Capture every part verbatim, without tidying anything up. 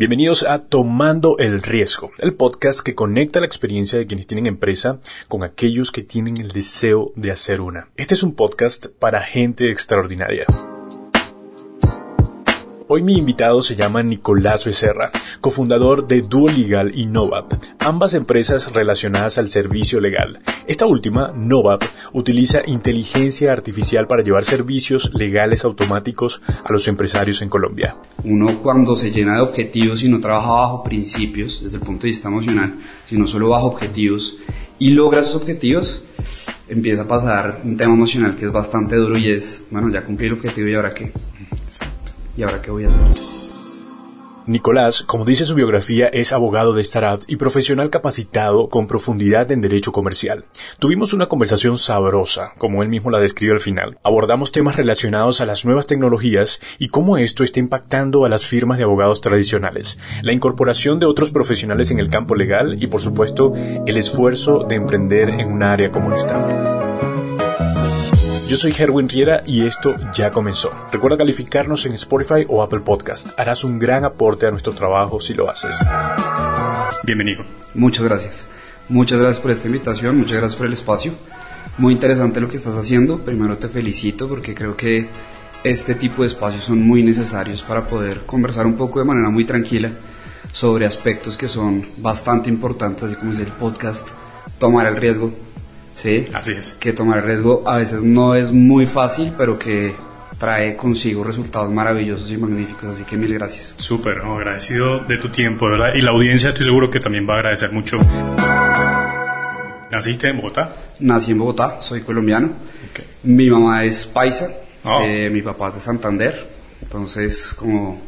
Bienvenidos a Tomando el Riesgo, el podcast que conecta la experiencia de quienes tienen empresa con aquellos que tienen el deseo de hacer una. Este es un podcast para gente extraordinaria. Hoy mi invitado se llama Nicolás Becerra, cofundador de Due-Legal y Novap, ambas empresas relacionadas al servicio legal. Esta última, Novap, utiliza inteligencia artificial para llevar servicios legales automáticos a los empresarios en Colombia. Uno, cuando se llena de objetivos y no trabaja bajo principios, desde el punto de vista emocional, sino solo bajo objetivos, y logra esos objetivos, empieza a pasar un tema emocional que es bastante duro y es, bueno, ya cumplí el objetivo y ahora qué. ¿Y ahora qué voy a hacer? Nicolás, como dice su biografía, es abogado de startup y profesional capacitado con profundidad en derecho comercial. Tuvimos una conversación sabrosa, como él mismo la describe al final. Abordamos temas relacionados a las nuevas tecnologías y cómo esto está impactando a las firmas de abogados tradicionales, la incorporación de otros profesionales en el campo legal y, por supuesto, el esfuerzo de emprender en un área como esta. Yo soy Herwin Riera y esto ya comenzó. Recuerda calificarnos en Spotify o Apple Podcast. Harás un gran aporte a nuestro trabajo si lo haces. Bienvenido. Muchas gracias. Muchas gracias por esta invitación, muchas gracias por el espacio. Muy interesante lo que estás haciendo. Primero te felicito porque creo que este tipo de espacios son muy necesarios para poder conversar un poco de manera muy tranquila sobre aspectos que son bastante importantes, así como es el podcast, tomar el riesgo. Sí, así es. Que tomar el riesgo a veces no es muy fácil, pero que trae consigo resultados maravillosos y magníficos, así que mil gracias. Súper, no, agradecido de tu tiempo, ¿verdad? Y la audiencia estoy seguro que también va a agradecer mucho. ¿Naciste en Bogotá? Nací en Bogotá, soy colombiano. Okay. Mi mamá es paisa, oh. eh, mi papá es de Santander, entonces como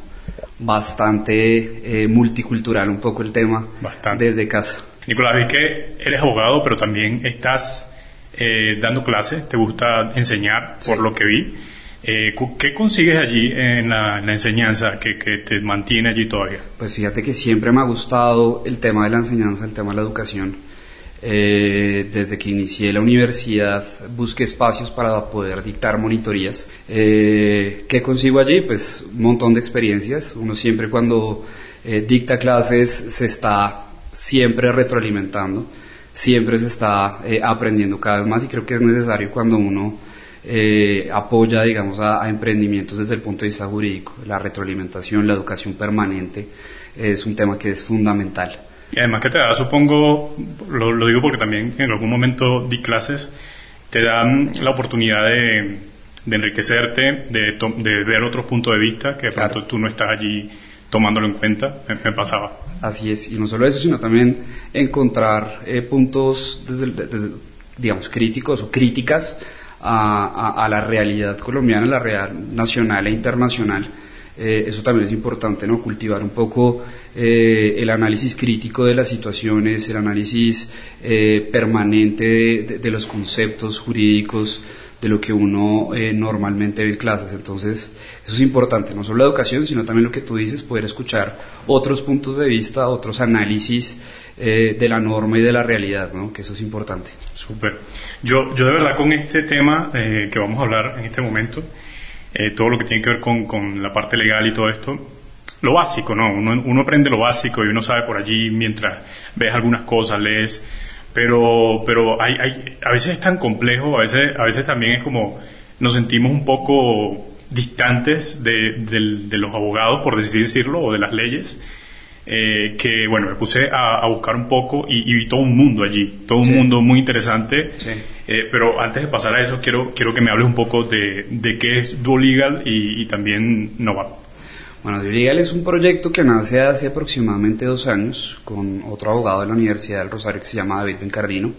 bastante eh, multicultural un poco el tema, bastante. Desde casa. Nicolás, vi que eres abogado, pero también estás eh, dando clases, te gusta enseñar, sí. Por lo que vi. Eh, ¿Qué consigues allí en la, en la enseñanza que, que te mantiene allí todavía? Pues fíjate que siempre me ha gustado el tema de la enseñanza, el tema de la educación. Eh, desde que inicié la universidad busqué espacios para poder dictar monitorías. Eh, ¿Qué consigo allí? Pues un montón de experiencias. Uno siempre cuando eh, dicta clases se está... siempre retroalimentando, siempre se está eh, aprendiendo cada vez más y creo que es necesario cuando uno eh, apoya, digamos, a, a emprendimientos desde el punto de vista jurídico. La retroalimentación, la educación permanente es un tema que es fundamental. Y además que te da, supongo, lo, lo digo porque también en algún momento di clases, te dan la oportunidad de, de enriquecerte, de, de ver otros puntos de vista que de pronto claro. Tú no estás allí tomándolo en cuenta, me, me pasaba. Así es, y no solo eso, sino también encontrar eh, puntos, desde, desde, digamos, críticos o críticas a, a, a la realidad colombiana, la realidad nacional e internacional. Eh, eso también es importante, ¿no? Cultivar un poco eh, el análisis crítico de las situaciones, el análisis eh, permanente de, de, de los conceptos jurídicos, de lo que uno eh, normalmente ve en clases. Entonces, eso es importante, no solo la educación, sino también lo que tú dices, poder escuchar otros puntos de vista, otros análisis eh, de la norma y de la realidad, ¿no? Que eso es importante. Súper. Yo, yo de verdad con este tema eh, que vamos a hablar en este momento, eh, todo lo que tiene que ver con, con la parte legal y todo esto, lo básico, ¿no? Uno, uno aprende lo básico y uno sabe por allí mientras ves algunas cosas, lees... pero pero hay, hay a veces es tan complejo, a veces a veces también es como nos sentimos un poco distantes de, de, de los abogados, por así decirlo, o de las leyes, eh, que bueno, me puse a, a buscar un poco y, y vi todo un mundo allí, todo un sí. mundo muy interesante, sí. eh, pero antes de pasar a eso quiero quiero que me hables un poco de, de qué es Due-Legal y, y también Novap. Bueno, Due-Legal es un proyecto que nace hace aproximadamente dos años con otro abogado de la Universidad del Rosario que se llama David Bicardino,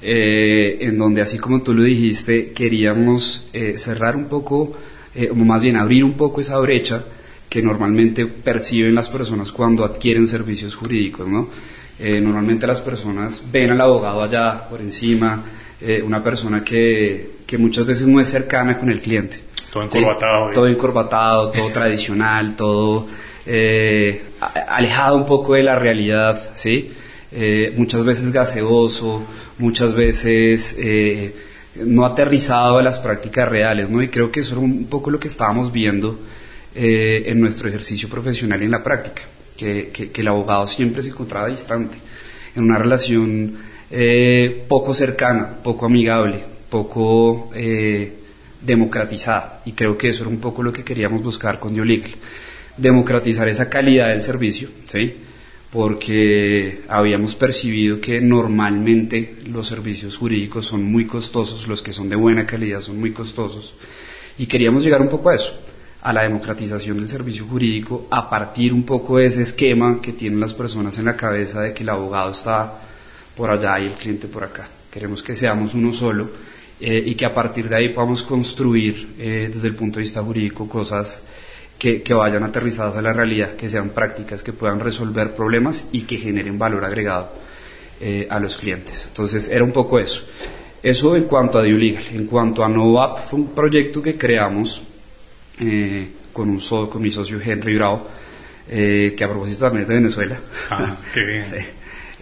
eh, en donde, así como tú lo dijiste, queríamos eh, cerrar un poco, eh, o más bien abrir un poco esa brecha que normalmente perciben las personas cuando adquieren servicios jurídicos, ¿no? Eh, normalmente las personas ven al abogado allá por encima, eh, una persona que, que muchas veces no es cercana con el cliente. Todo encorbatado. Sí, todo encorbatado, todo tradicional, todo eh, alejado un poco de la realidad, ¿sí? Eh, muchas veces gaseoso, muchas veces eh, no aterrizado a las prácticas reales, ¿no? Y creo que eso era un poco lo que estábamos viendo eh, en nuestro ejercicio profesional y en la práctica. que, que, que el abogado siempre se encontraba distante, en una relación eh, poco cercana, poco amigable, poco eh, democratizada, y creo que eso era un poco lo que queríamos buscar con Due-Legal, democratizar esa calidad del servicio, ¿sí? Porque habíamos percibido que normalmente los servicios jurídicos son muy costosos, los que son de buena calidad son muy costosos, y queríamos llegar un poco a eso, a la democratización del servicio jurídico, a partir un poco de ese esquema que tienen las personas en la cabeza de que el abogado está por allá y el cliente por acá. Queremos que seamos uno solo eh, y que a partir de ahí podamos construir eh, desde el punto de vista jurídico cosas Que, que vayan aterrizados a la realidad, que sean prácticas, que puedan resolver problemas y que generen valor agregado eh, a los clientes. Entonces era un poco eso. Eso en cuanto a Due-Legal. En cuanto a Novap, fue un proyecto que creamos eh, con, un so, con mi socio Henry Grau, eh, que a propósito también es de Venezuela. Ah, qué bien. Sí.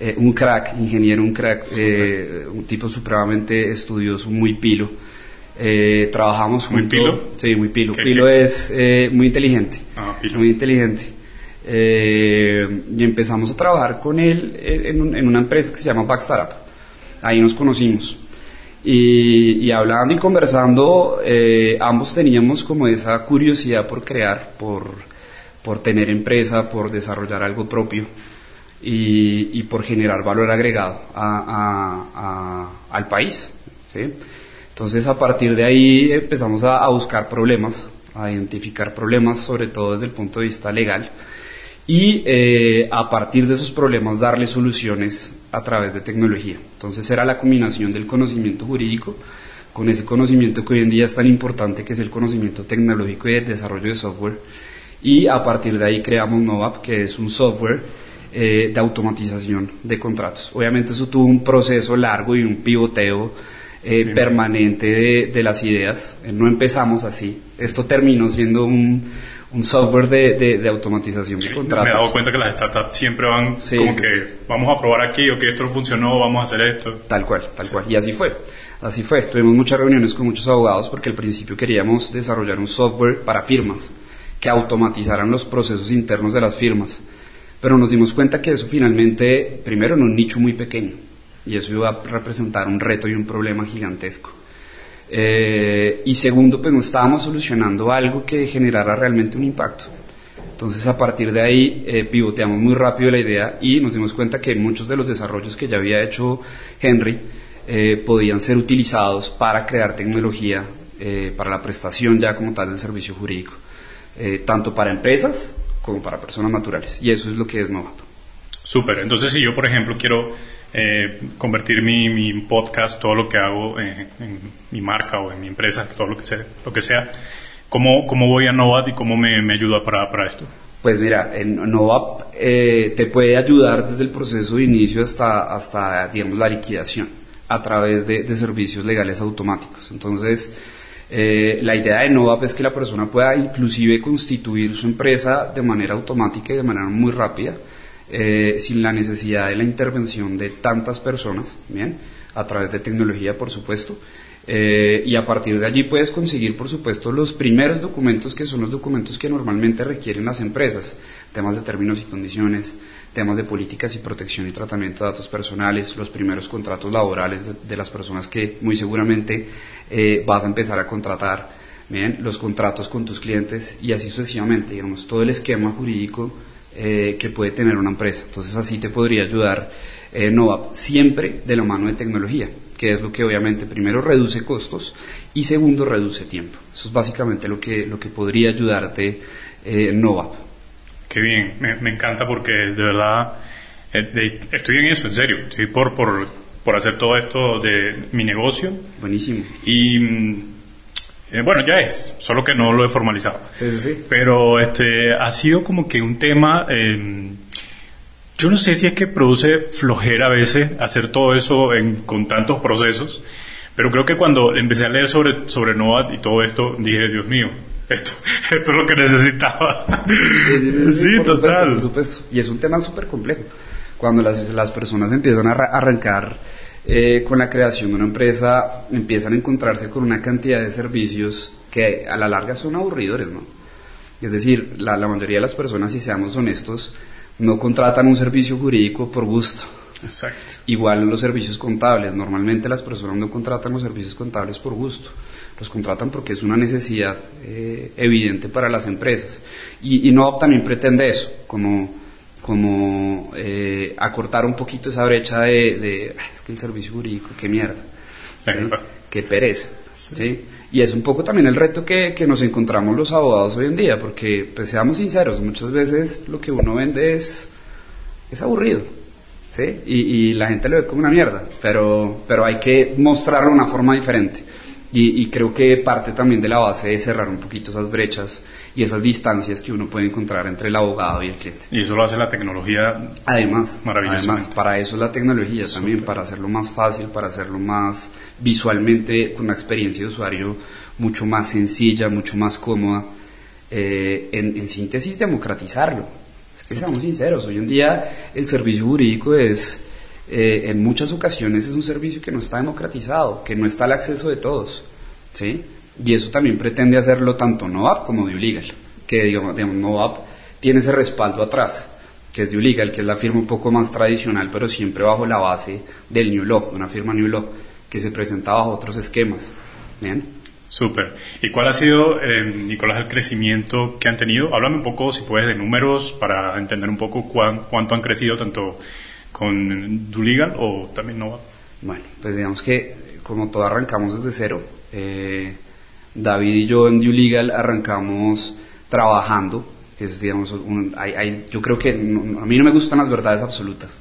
eh, un crack, ingeniero, un crack, eh, un tipo supremamente estudioso, muy pilo. Eh, trabajamos muy junto, pilo sí muy pilo ¿Qué, pilo qué? es eh, muy inteligente ah, pilo. muy inteligente eh, y empezamos a trabajar con él en, en una empresa que se llama Backstartup. Ahí nos conocimos y, y hablando y conversando eh, ambos teníamos como esa curiosidad por crear, por por tener empresa, por desarrollar algo propio y, y por generar valor agregado a, a, a, al país, ¿sí? Entonces a partir de ahí empezamos a, a buscar problemas, a identificar problemas, sobre todo desde el punto de vista legal, y eh, a partir de esos problemas darle soluciones a través de tecnología. Entonces era la combinación del conocimiento jurídico con ese conocimiento que hoy en día es tan importante, que es el conocimiento tecnológico y el desarrollo de software, y a partir de ahí creamos Novap, que es un software eh, de automatización de contratos. Obviamente eso tuvo un proceso largo y un pivoteo Eh, permanente de, de las ideas. Eh, no empezamos así. Esto terminó siendo un, un software de, de, de automatización de sí, contratos. Me he dado cuenta que las startups siempre van sí, como sí, que sí. vamos a probar aquí, o que esto funcionó, vamos a hacer esto. Tal cual, tal sí. cual. Y así fue. Así fue. Tuvimos muchas reuniones con muchos abogados porque al principio queríamos desarrollar un software para firmas que automatizaran los procesos internos de las firmas. Pero nos dimos cuenta que eso finalmente, primero en un nicho muy pequeño, y eso iba a representar un reto y un problema gigantesco. Eh, y segundo, pues no estábamos solucionando algo que generara realmente un impacto. Entonces, a partir de ahí, eh, pivoteamos muy rápido la idea y nos dimos cuenta que muchos de los desarrollos que ya había hecho Henry eh, podían ser utilizados para crear tecnología eh, para la prestación ya como tal del servicio jurídico, eh, tanto para empresas como para personas naturales. Y eso es lo que es Novap. Súper. Entonces, si yo, por ejemplo, quiero... Eh, convertir mi, mi podcast, todo lo que hago eh, en mi marca o en mi empresa, todo lo que sea, lo que sea ¿cómo, cómo voy a Novap y cómo me, me ayuda para, para esto? Pues mira, en Novap eh, te puede ayudar desde el proceso de inicio hasta, hasta digamos, la liquidación a través de, de servicios legales automáticos. Entonces eh, la idea de Novap es que la persona pueda inclusive constituir su empresa de manera automática y de manera muy rápida, Eh, sin la necesidad de la intervención de tantas personas, bien, a través de tecnología, por supuesto, eh, y a partir de allí puedes conseguir, por supuesto, los primeros documentos, que son los documentos que normalmente requieren las empresas, temas de términos y condiciones, temas de políticas y protección y tratamiento de datos personales, los primeros contratos laborales de, de las personas que muy seguramente eh, vas a empezar a contratar, bien, los contratos con tus clientes y así sucesivamente, digamos, todo el esquema jurídico Eh, que puede tener una empresa. Entonces así te podría ayudar eh, Novap, siempre de la mano de tecnología, que es lo que obviamente primero reduce costos y segundo reduce tiempo. Eso es básicamente lo que, lo que podría ayudarte eh, Novap. Qué bien, me, me encanta porque de verdad eh, de, estoy en eso, en serio, estoy por, por, por hacer todo esto de mi negocio. Buenísimo. Y... Eh, bueno, ya es, solo que no lo he formalizado. Sí, sí, sí. Pero este, ha sido como que un tema, eh, yo no sé si es que produce flojera a veces hacer todo eso en, con tantos procesos, pero creo que cuando empecé a leer sobre, sobre Novap y todo esto, dije, Dios mío, esto, esto es lo que necesitaba. Sí, sí, sí, sí, sí por total. Supuesto, por supuesto. Y es un tema súper complejo. Cuando las, las personas empiezan a ra- arrancar... Eh, con la creación de una empresa empiezan a encontrarse con una cantidad de servicios que a la larga son aburridores, ¿no? Es decir, la, la mayoría de las personas, si seamos honestos, no contratan un servicio jurídico por gusto. Exacto. Igual los servicios contables, normalmente las personas no contratan los servicios contables por gusto, los contratan porque es una necesidad eh, evidente para las empresas. Y, y Novap también pretende eso, como, como eh, acortar un poquito esa brecha de, de es que el servicio jurídico, qué mierda, ¿sí? Qué pereza. Sí. ¿Sí? Y es un poco también el reto que, que nos encontramos los abogados hoy en día, porque pues seamos sinceros, muchas veces lo que uno vende es, es aburrido, ¿sí? y, y la gente lo ve como una mierda, pero, pero hay que mostrarlo de una forma diferente, y, y creo que parte también de la base es cerrar un poquito esas brechas y esas distancias que uno puede encontrar entre el abogado y el cliente. Y eso lo hace la tecnología, además, además para eso es la tecnología. Súper. También para hacerlo más fácil, para hacerlo más visualmente, con una experiencia de usuario mucho más sencilla, mucho más cómoda, eh, en, en síntesis democratizarlo. Es que seamos sinceros, hoy en día el servicio jurídico es eh, en muchas ocasiones es un servicio que no está democratizado, que no está al acceso de todos, ¿sí? Y eso también pretende hacerlo tanto Novap como Due-Legal, que digamos, digamos Novap tiene ese respaldo atrás, que es Due-Legal, que es la firma un poco más tradicional, pero siempre bajo la base del New Law, una firma New Law, que se presenta bajo otros esquemas. ¿Bien? Súper. ¿Y cuál ha sido, eh, Nicolás, el crecimiento que han tenido? Háblame un poco, si puedes, de números para entender un poco cuán, cuánto han crecido tanto con Due-Legal o también Novap. Bueno, pues digamos que como todo arrancamos desde cero. Eh, David y yo en Due-Legal arrancamos trabajando, que es, digamos, un, hay, hay, yo creo que no, a mí no me gustan las verdades absolutas,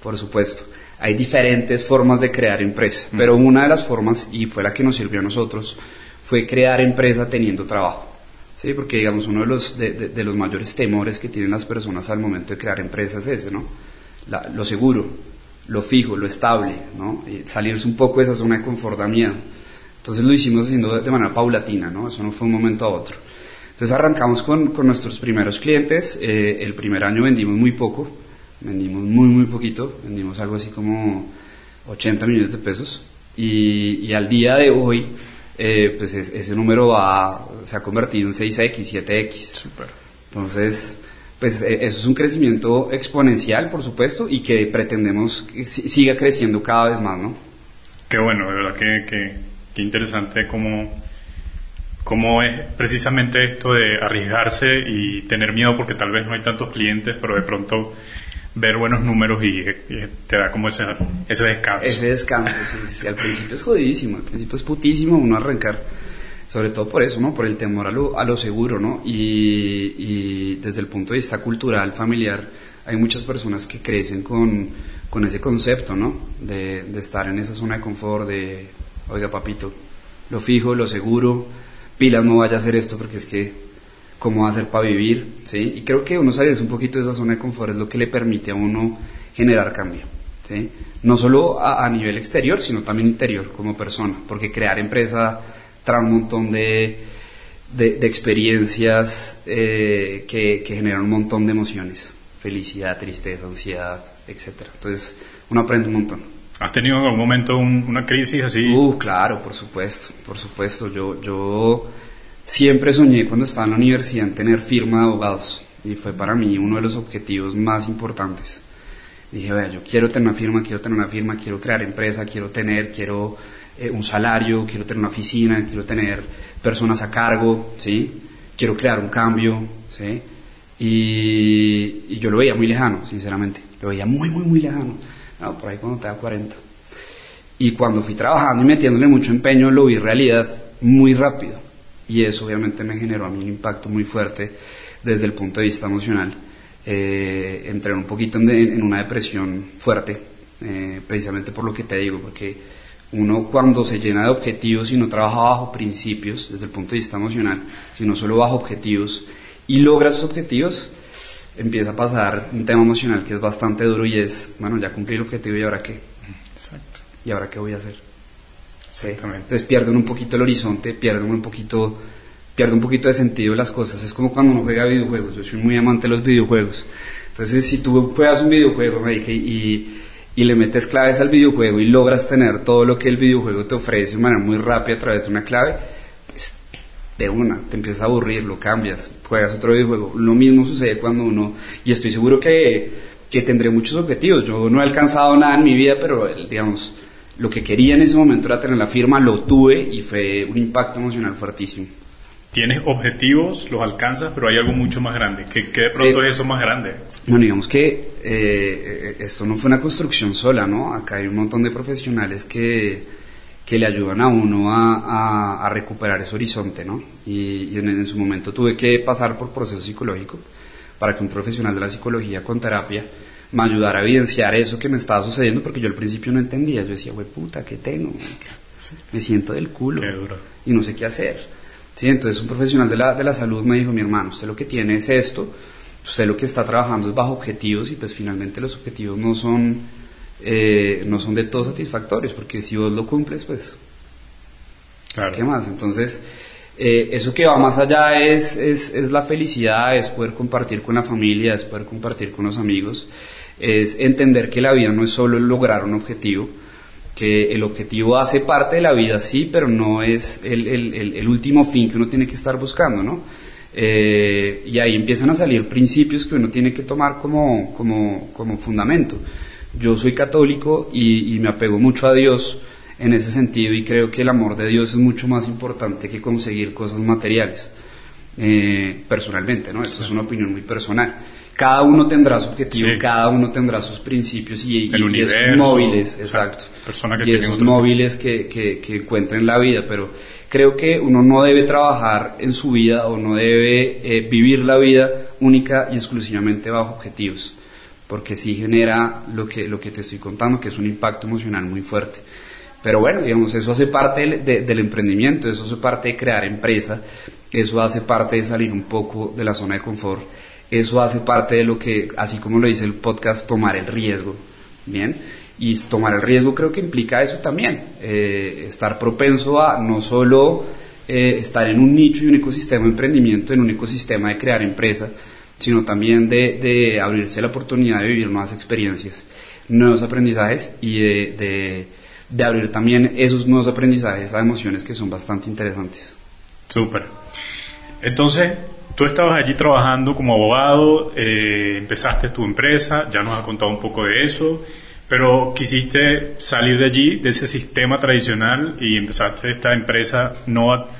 por supuesto. Hay diferentes formas de crear empresa, mm. pero una de las formas, y fue la que nos sirvió a nosotros, fue crear empresa teniendo trabajo, ¿sí? Porque, digamos, uno de los, de, de, de los mayores temores que tienen las personas al momento de crear empresas es ese, ¿no? La, lo seguro, lo fijo, lo estable, ¿no? Y salirse un poco de esa zona de confort da miedo. Entonces lo hicimos haciendo de manera paulatina, ¿no? Eso no fue un momento a otro. Entonces arrancamos con, con nuestros primeros clientes. Eh, el primer año vendimos muy poco, vendimos muy, muy poquito, vendimos algo así como ochenta millones de pesos. Y, y al día de hoy, eh, pues es, ese número va, se ha convertido en seis equis, siete equis. Super. Entonces, pues eh, eso es un crecimiento exponencial, por supuesto, y que pretendemos que siga creciendo cada vez más, ¿no? Qué bueno, de verdad que... que... Qué interesante cómo, cómo es precisamente esto de arriesgarse y tener miedo porque tal vez no hay tantos clientes, pero de pronto ver buenos números y, y te da como ese, ese descanso. Ese descanso, sí, sí, sí. Al principio es jodidísimo, al principio es putísimo uno arrancar, sobre todo por eso, ¿no? Por el temor a lo, a lo seguro, ¿no? Y, y desde el punto de vista cultural, familiar, hay muchas personas que crecen con, con ese concepto, ¿no? De, de estar en esa zona de confort, de... Oiga, papito, lo fijo, lo seguro, pilas, no vaya a hacer esto porque es que, ¿cómo va a hacer para vivir? ¿Sí? Y creo que uno salirse un poquito de esa zona de confort es lo que le permite a uno generar cambio, ¿sí? No solo a, a nivel exterior, sino también interior como persona, porque crear empresa trae un montón de, de, de experiencias eh, que, que generan un montón de emociones, felicidad, tristeza, ansiedad, etcétera. Entonces, uno aprende un montón. ¿Has tenido en algún momento un, una crisis así? Uh, claro, por supuesto, por supuesto. Yo, yo siempre soñé cuando estaba en la universidad en tener firma de abogados y fue para mí uno de los objetivos más importantes. Dije, vea, yo quiero tener una firma, quiero tener una firma, quiero crear empresa, quiero tener, quiero eh, un salario, quiero tener una oficina, quiero tener personas a cargo, ¿sí? Quiero crear un cambio, ¿sí? Y, y yo lo veía muy lejano, sinceramente, lo veía muy, muy, muy lejano. No, por ahí cuando te da cuarenta. Y cuando fui trabajando y metiéndole mucho empeño, lo vi realidad muy rápido. Y eso obviamente me generó a mí un impacto muy fuerte desde el punto de vista emocional. Eh, entré un poquito en, de, en una depresión fuerte, eh, precisamente por lo que te digo, porque uno cuando se llena de objetivos y no trabaja bajo principios, desde el punto de vista emocional, sino solo bajo objetivos, y logra esos objetivos, empieza a pasar un tema emocional que es bastante duro y es, bueno, ya cumplí el objetivo y ahora qué. Exacto. ¿Y ahora qué voy a hacer? Exactamente. ¿Sí? Entonces pierden un poquito el horizonte, pierden un poquito, pierden un poquito de sentido las cosas. Es como cuando uno juega videojuegos. Yo soy muy amante de los videojuegos. Entonces, si tú juegas un videojuego, marica, y, y le metes claves al videojuego y logras tener todo lo que el videojuego te ofrece de manera muy rápida a través de una clave, pues de una, te empiezas a aburrir, lo cambias, juegas otro videojuego. Lo mismo sucede cuando uno, y estoy seguro que, que tendré muchos objetivos. Yo no he alcanzado nada en mi vida, pero digamos, lo que quería en ese momento era tener la firma, lo tuve y fue un impacto emocional fuertísimo. Tienes objetivos, los alcanzas, pero hay algo mucho más grande. ¿Qué, qué de pronto sí. es eso más grande? Bueno, digamos que eh, esto no fue una construcción sola, ¿no? Acá hay un montón de profesionales que, que le ayudan a uno a, a, a recuperar ese horizonte, ¿no? Y, y en, en su momento tuve que pasar por proceso psicológico para que un profesional de la psicología con terapia me ayudara a evidenciar eso que me estaba sucediendo, porque yo al principio no entendía. Yo decía, güey, puta, ¿qué tengo? Me siento del culo. Qué duro. Y no sé qué hacer. Sí, entonces un profesional de la, de la salud me dijo, mi hermano, usted lo que tiene es esto, usted lo que está trabajando es bajo objetivos, y pues finalmente los objetivos no son, eh, no son de todo satisfactorios, porque si vos lo cumples, pues, claro. ¿Qué más? Entonces, eh, eso que va más allá es, es, es la felicidad, es poder compartir con la familia, es poder compartir con los amigos, es entender que la vida no es solo lograr un objetivo, que el objetivo hace parte de la vida, sí, pero no es el, el, el, el último fin que uno tiene que estar buscando, ¿no? Eh, y ahí empiezan a salir principios que uno tiene que tomar como, como, como fundamento. Yo soy católico y, y me apego mucho a Dios en ese sentido, y creo que el amor de Dios es mucho más importante que conseguir cosas materiales, eh, personalmente, ¿no? Esto es una opinión muy personal. Cada uno tendrá su objetivo, sí. Cada uno tendrá sus principios y, El y universo, esos móviles, exacto, persona que y esos móviles que, que, que encuentren la vida, pero creo que uno no debe trabajar en su vida o no debe eh, vivir la vida única y exclusivamente bajo objetivos, porque sí genera lo que, lo que te estoy contando, que es un impacto emocional muy fuerte. Pero bueno, digamos, eso hace parte de, de, del emprendimiento, eso hace parte de crear empresa, eso hace parte de salir un poco de la zona de confort. Eso hace parte de lo que, así como lo dice el podcast, tomar el riesgo, ¿bien? Y tomar el riesgo creo que implica eso también, eh, estar propenso a no solo eh, estar en un nicho y un ecosistema de emprendimiento, en un ecosistema de crear empresa, sino también de, de abrirse la oportunidad de vivir nuevas experiencias, nuevos aprendizajes, y de, de, de abrir también esos nuevos aprendizajes a emociones que son bastante interesantes. Súper. Entonces, tú estabas allí trabajando como abogado, eh, empezaste tu empresa, ya nos has contado un poco de eso, pero quisiste salir de allí, de ese sistema tradicional, y empezaste esta empresa Novap,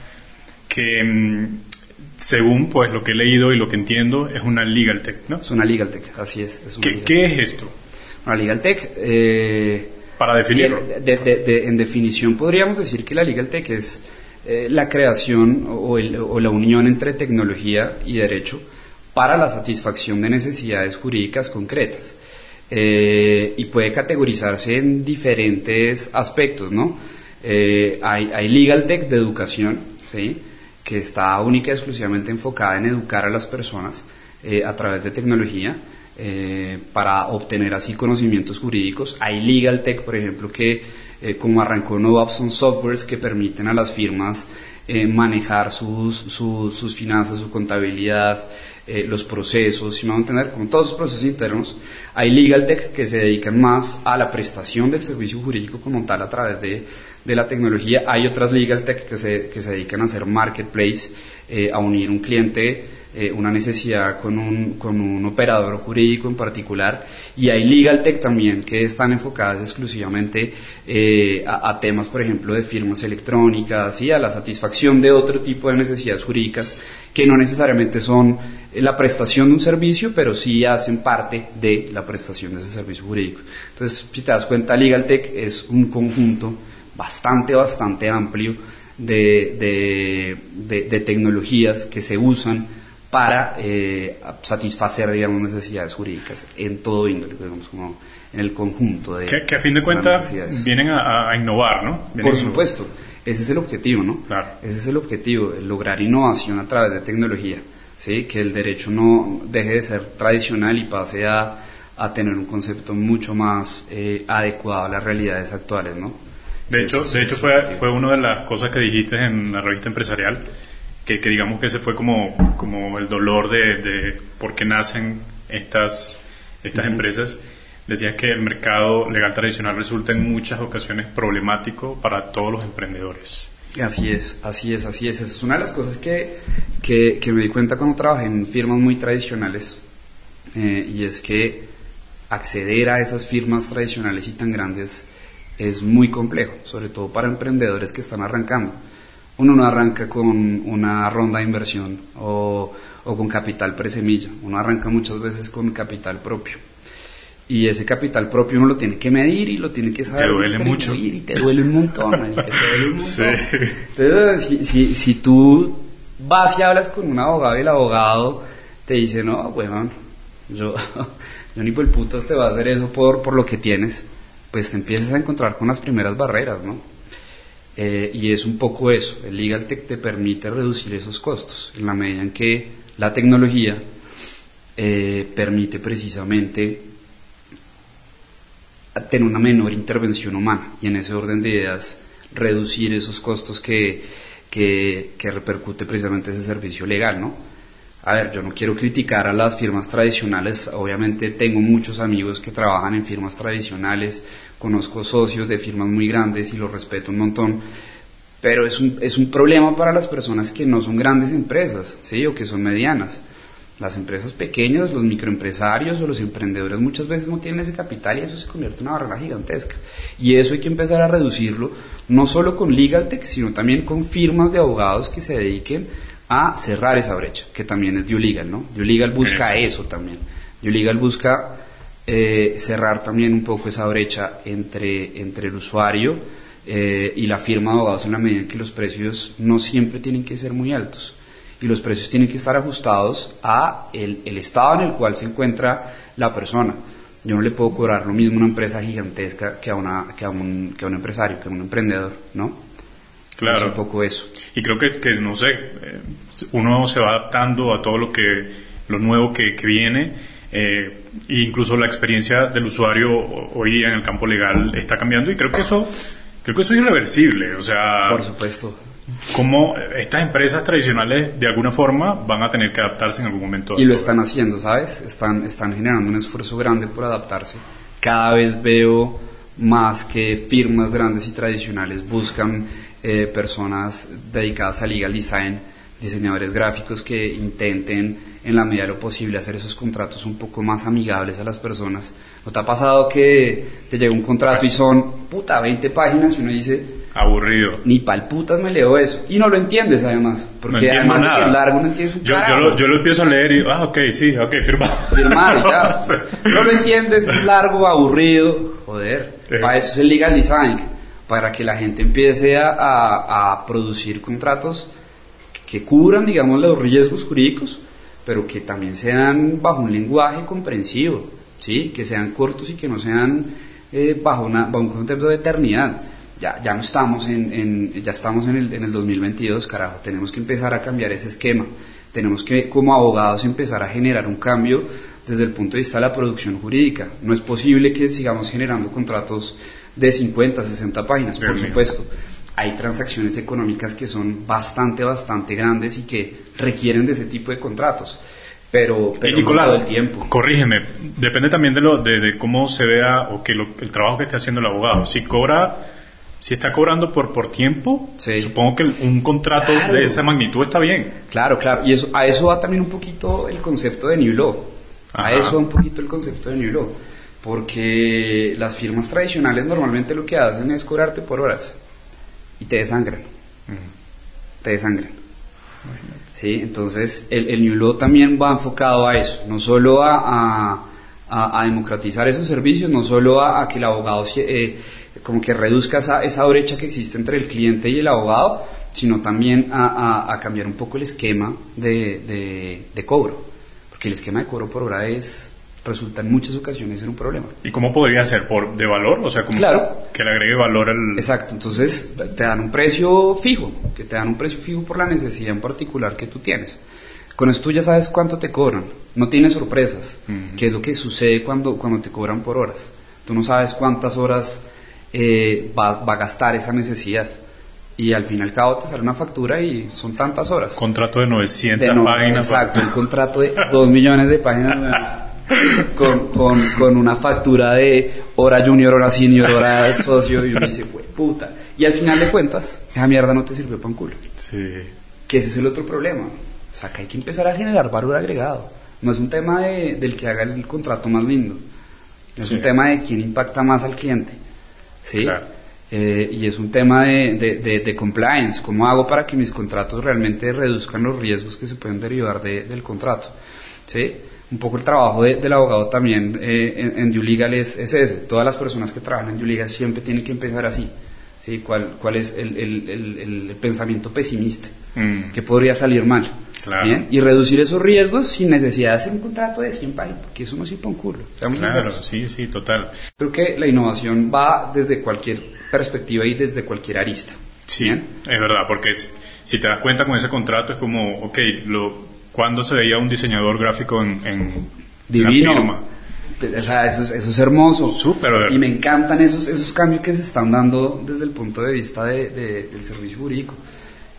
que según pues lo que he leído y lo que entiendo es una Legal Tech, ¿no? Es una Legal Tech, así es. es una ¿Qué, Legal ¿Qué Tech. es esto? Una Legal Tech, eh, para definirlo. De, de, de, de, en definición podríamos decir que la Legal Tech es la creación o, el, o la unión entre tecnología y derecho para la satisfacción de necesidades jurídicas concretas, eh, y puede categorizarse en diferentes aspectos, ¿no? Eh, hay, hay Legal Tech de educación, ¿sí?, que está única y exclusivamente enfocada en educar a las personas eh, a través de tecnología eh, para obtener así conocimientos jurídicos. Hay Legal Tech, por ejemplo, que Eh, como arrancó Novap, son softwares que permiten a las firmas eh, manejar sus, sus, sus finanzas, su contabilidad, eh, los procesos, si me van a entender, como todos los procesos internos. Hay Legal Tech que se dedican más a la prestación del servicio jurídico como tal a través de, de la tecnología. Hay otras Legal Tech que se, que se dedican a hacer marketplace, eh, a unir un cliente, eh, una necesidad con un, con un operador jurídico en particular. Y hay Legal Tech también que están enfocadas exclusivamente eh, a, a temas, por ejemplo, de firmas electrónicas y a la satisfacción de otro tipo de necesidades jurídicas que no necesariamente son la prestación de un servicio, pero sí hacen parte de la prestación de ese servicio jurídico. Entonces, si te das cuenta, Legal Tech es un conjunto bastante, bastante amplio de, de, de, de tecnologías que se usan para eh, satisfacer, digamos, necesidades jurídicas en todo índole, digamos, como en el conjunto de... Que, que a fin de cuentas vienen a, a innovar, ¿no? Vienen. Por supuesto, ese es el objetivo, ¿no? Claro. Ese es el objetivo, lograr innovación a través de tecnología, ¿sí? Que el derecho no deje de ser tradicional y pase a, a tener un concepto mucho más eh, adecuado a las realidades actuales, ¿no? De hecho, de hecho fue, fue una de las cosas que dijiste en la revista empresarial, Que, que digamos que ese fue como, como el dolor de, de por qué nacen estas, estas uh-huh. empresas. Decías que el mercado legal tradicional resulta en muchas ocasiones problemático para todos los emprendedores. Así es, así es, así es. Esa es una de las cosas que, que, que me di cuenta cuando trabajé en firmas muy tradicionales, eh, y es que acceder a esas firmas tradicionales y tan grandes es muy complejo, sobre todo para emprendedores que están arrancando. Uno no arranca con una ronda de inversión o, o con capital presemilla, uno arranca muchas veces con capital propio. Y ese capital propio uno lo tiene que medir y lo tiene que saber. Te duele mucho. Y te duele un montón, man, te duele un montón. Sí. Entonces, si, si, si tú vas y hablas con un abogado y el abogado te dice, no, bueno, yo, yo ni por el putas te va a hacer eso por, por lo que tienes, pues te empiezas a encontrar con las primeras barreras, ¿no? Eh, y es un poco eso. El Legal Tech te permite reducir esos costos en la medida en que la tecnología eh, permite precisamente tener una menor intervención humana y en ese orden de ideas reducir esos costos que, que, que repercute precisamente ese servicio legal, ¿no? A ver, yo no quiero criticar a las firmas tradicionales, obviamente tengo muchos amigos que trabajan en firmas tradicionales, conozco socios de firmas muy grandes y los respeto un montón, pero es un, es un problema para las personas que no son grandes empresas, ¿sí? O que son medianas. Las empresas pequeñas, los microempresarios o los emprendedores muchas veces no tienen ese capital y eso se convierte en una barrera gigantesca. Y eso hay que empezar a reducirlo, no solo con Legal Tech, sino también con firmas de abogados que se dediquen a cerrar esa brecha, que también es Due-Legal, ¿no? Due-Legal busca eso también. Due-Legal busca eh, cerrar también un poco esa brecha entre, entre el usuario eh, y la firma de abogados en la medida en que los precios no siempre tienen que ser muy altos. Y los precios tienen que estar ajustados a el, el estado en el cual se encuentra la persona. Yo no le puedo cobrar lo mismo a una empresa gigantesca que a, una, que a, un, que a un empresario, que a un emprendedor, ¿no? Claro. Es un poco eso. Y creo que, que no sé, uno se va adaptando a todo lo que lo nuevo que, que viene, eh, e incluso la experiencia del usuario hoy día en el campo legal está cambiando y creo que eso, creo que eso es irreversible. O sea, por supuesto. Cómo estas empresas tradicionales de alguna forma van a tener que adaptarse en algún momento. Y lo están haciendo, ¿sabes? Están, están generando un esfuerzo grande por adaptarse. Cada vez veo más que firmas grandes y tradicionales buscan eh, personas dedicadas a legal design, diseñadores gráficos que intenten en la medida de lo posible hacer esos contratos un poco más amigables a las personas. ¿No te ha pasado que te llega un contrato y son puta veinte páginas y uno dice... aburrido. Ni pal putas me leo eso. Y no lo entiendes además. Porque no además nada. De que es largo no entiendes un yo, yo, lo, yo lo empiezo a leer y ah, ok, sí, ok, firmado. Firmado, no, ya. No lo entiendes, es largo, aburrido. Joder, sí. Para eso es el legal design. Para que la gente empiece a, a, a producir contratos que cubran, digamos, los riesgos jurídicos, pero que también sean bajo un lenguaje comprensivo, ¿sí? Que sean cortos y que no sean eh, bajo, una, bajo un concepto de eternidad. Ya, ya no estamos en, en ya estamos en el, en el dos mil veintidós, carajo. Tenemos que empezar a cambiar ese esquema. Tenemos que, como abogados, empezar a generar un cambio desde el punto de vista de la producción jurídica. No es posible que sigamos generando contratos de cincuenta, sesenta páginas, por supuesto. Hay transacciones económicas que son bastante, bastante grandes y que requieren de ese tipo de contratos. Pero, pero Nicolás, no todo el tiempo. Corrígeme, depende también de, lo, de, de cómo se vea o que lo, el trabajo que esté haciendo el abogado. Si cobra... Si está cobrando por, por tiempo, sí. Supongo que un contrato claro. De esa magnitud está bien. Claro, claro. Y eso, a eso va también un poquito el concepto de New Law. Ajá. A eso va un poquito el concepto de New Law. Porque las firmas tradicionales normalmente lo que hacen es cobrarte por horas. Y te desangran. Uh-huh. Te desangran. ¿Sí? Entonces, el, el New Law también va enfocado a eso. No solo a, a, a, a democratizar esos servicios, no solo a, a que el abogado... Eh, como que reduzca esa, esa brecha que existe entre el cliente y el abogado, sino también a, a, a cambiar un poco el esquema de, de, de cobro, porque el esquema de cobro por hora es, resulta en muchas ocasiones ser un problema. ¿Y cómo podría ser? ¿Por, ¿de valor? O sea, como claro. Que le agregue valor al... Exacto, entonces te dan un precio fijo, que te dan un precio fijo por la necesidad en particular que tú tienes. Con eso tú ya sabes cuánto te cobran, no tienes sorpresas, uh-huh. Que es lo que sucede cuando, cuando te cobran por horas. Tú no sabes cuántas horas... Eh, va, va a gastar esa necesidad y al fin y al cabo te sale una factura y son tantas horas. Contrato de novecientas de no, páginas. Exacto, un contrato de dos millones de páginas con, con, con una factura de hora junior, hora senior, hora socio y uno dice, pues puta. Y al final de cuentas, esa mierda no te sirvió para un culo. Sí. Que ese es el otro problema. O sea, que hay que empezar a generar valor agregado. No es un tema de, del que haga el contrato más lindo. Es sí. un tema de quién impacta más al cliente. ¿Sí? Claro. Eh, y es un tema de, de, de, de compliance. ¿Cómo hago para que mis contratos realmente reduzcan los riesgos que se pueden derivar de, del contrato? ¿Sí? Un poco el trabajo de, del abogado también eh, en, en Due-Legal es, es ese. Todas las personas que trabajan en Due-Legal siempre tienen que empezar así. ¿Sí? ¿Cuál, cuál es el, el, el, el pensamiento pesimista? Mm. ¿Qué podría salir mal? Claro. ¿Bien? Y reducir esos riesgos sin necesidad de hacer un contrato de cien páginas, porque eso no sirve un culo. Seamos claro, sinceros. Sí, sí, total. Creo que la innovación va desde cualquier perspectiva y desde cualquier arista. Sí, ¿bien? Es verdad, porque es, si te das cuenta con ese contrato es como, ok, lo... ¿Cuándo se veía un diseñador gráfico en, en Divino. Una firma? O sea, eso es, eso es hermoso. Súper. Y me encantan esos, esos cambios que se están dando desde el punto de vista de, de, del servicio jurídico.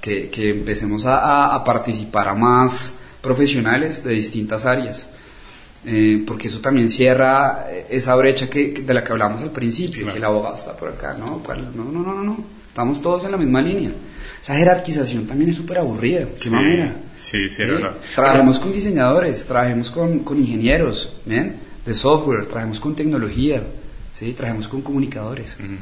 Que, que empecemos a, a participar a más profesionales de distintas áreas. Eh, porque eso también cierra esa brecha que, de la que hablamos al principio. Claro. Que el abogado está por acá. No, ¿cuál? no, no, no, no. Estamos todos en la misma línea. Esa jerarquización también es súper aburrida. Qué sí, mamera. Sí, sí, sí. Verdad. Trabajemos con diseñadores, trabajemos con, con ingenieros, ¿bien? De software, trabajemos con tecnología, ¿sí? Trabajemos con comunicadores. Uh-huh.